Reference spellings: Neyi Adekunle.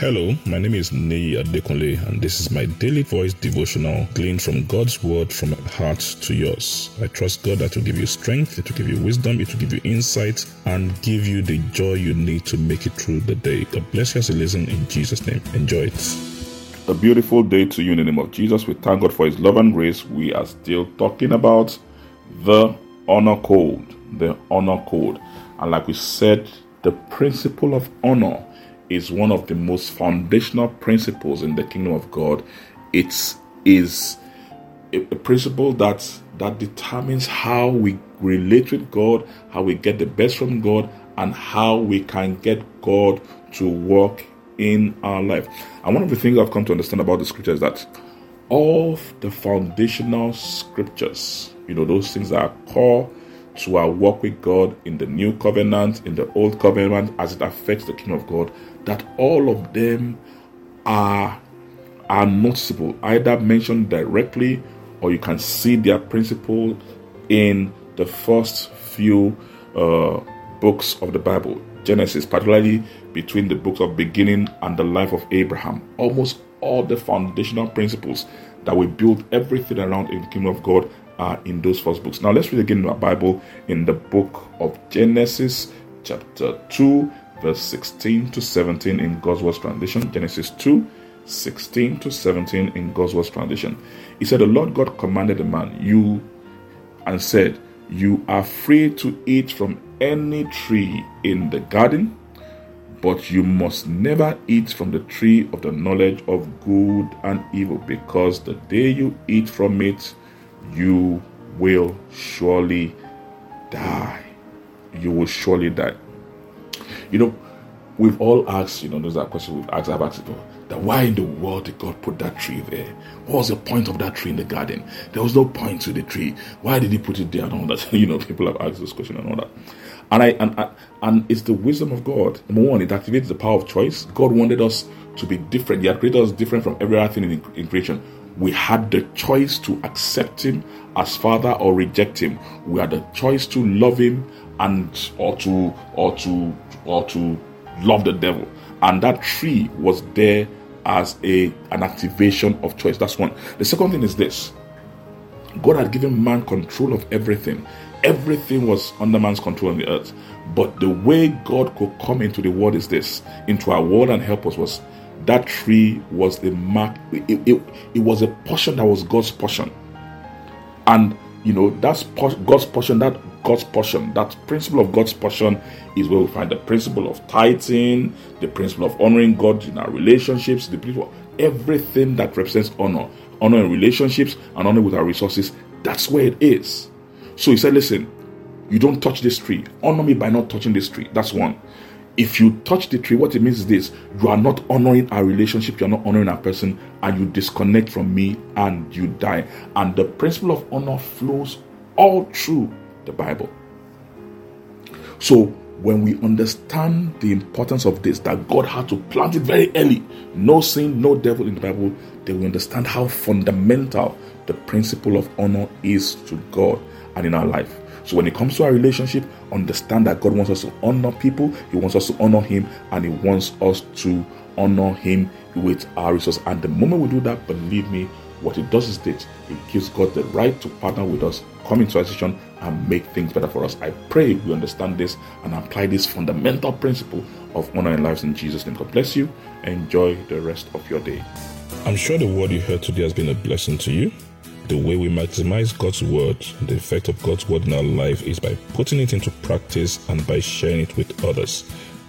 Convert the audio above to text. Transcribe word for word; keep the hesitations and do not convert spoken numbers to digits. Hello, my name is Neyi Adekunle, and this is my daily voice devotional gleaned from God's word from my heart to yours. I trust God that will give you strength, it will give you wisdom, it will give you insight, and give you the joy you need to make it through the day. God bless you as you listen in Jesus' name. Enjoy it. A beautiful day to you in the name of Jesus. We thank God for His love and grace. We are still talking about the Honour Code. The Honour Code. And like we said, the principle of honor is one of the most foundational principles in the kingdom of God. It is a principle that, that determines how we relate with God, how we get the best from God, and how we can get God to work in our life. And one of the things I've come to understand about the scripture is that all the foundational scriptures, you know, those things that are core to our walk with God in the new covenant, in the old covenant, as it affects the kingdom of God, that all of them are, are noticeable, either mentioned directly or you can see their principle in the first few uh, books of the Bible. Genesis, particularly between the books of beginning and the life of Abraham. Almost all the foundational principles that we build everything around in the kingdom of God are in those first books. Now let's read again in our Bible in the book of Genesis chapter two verse sixteen to seventeen in God's Word Translation. Genesis two, sixteen to seventeen in God's Word Translation. He said, "The Lord God commanded the man, you, and said, you are free to eat from any tree in the garden, but you must never eat from the tree of the knowledge of good and evil, because the day you eat from it, you will surely die. You will surely die." You know, we've all asked, you know, those are questions we've asked, I've asked people, that why in the world did God put that tree there? What was the point of that tree in the garden? There was no point to the tree. Why did He put it there and all that? You know, people have asked this question and all that. And I and I, and it's the wisdom of God. Number one, it activates the power of choice. God wanted us to be different. He had created us different from every other thing in, in creation. We had the choice to accept Him as Father or reject Him. We had the choice to love Him and or to or to or to love the devil. And that tree was there as a an activation of choice. That's one. The second thing is this: God had given man control of everything. Everything was under man's control on the earth. But the way God could come into the world is this: into our world and help us was that tree was the mark. It, it, it was a portion that was God's portion, and you know that's God's portion. That God's portion, that principle of God's portion, is where we find the principle of tithing, the principle of honoring God in our relationships, the principle, everything that represents honor, honor in relationships, and honor with our resources. That's where it is. So He said, "Listen, you don't touch this tree. Honor me by not touching this tree." That's one. If you touch the tree, what it means is this: you are not honoring our relationship, you are not honoring our person, and you disconnect from me and you die. And the principle of honor flows all through the Bible. So when we understand the importance of this, that God had to plant it very early, no sin, no devil in the Bible, then we understand how fundamental the principle of honor is to God and in our life. So when it comes to our relationship, understand that God wants us to honor people. He wants us to honor Him, and He wants us to honor Him with our resources. And the moment we do that, believe me, what it does is this: it gives God the right to partner with us, come into our decision, and make things better for us. I pray we understand this and apply this fundamental principle of honor in lives in Jesus' name. God bless you. Enjoy the rest of your day. I'm sure the word you heard today has been a blessing to you. The way we maximize God's word, the effect of God's word in our life, is by putting it into practice and by sharing it with others.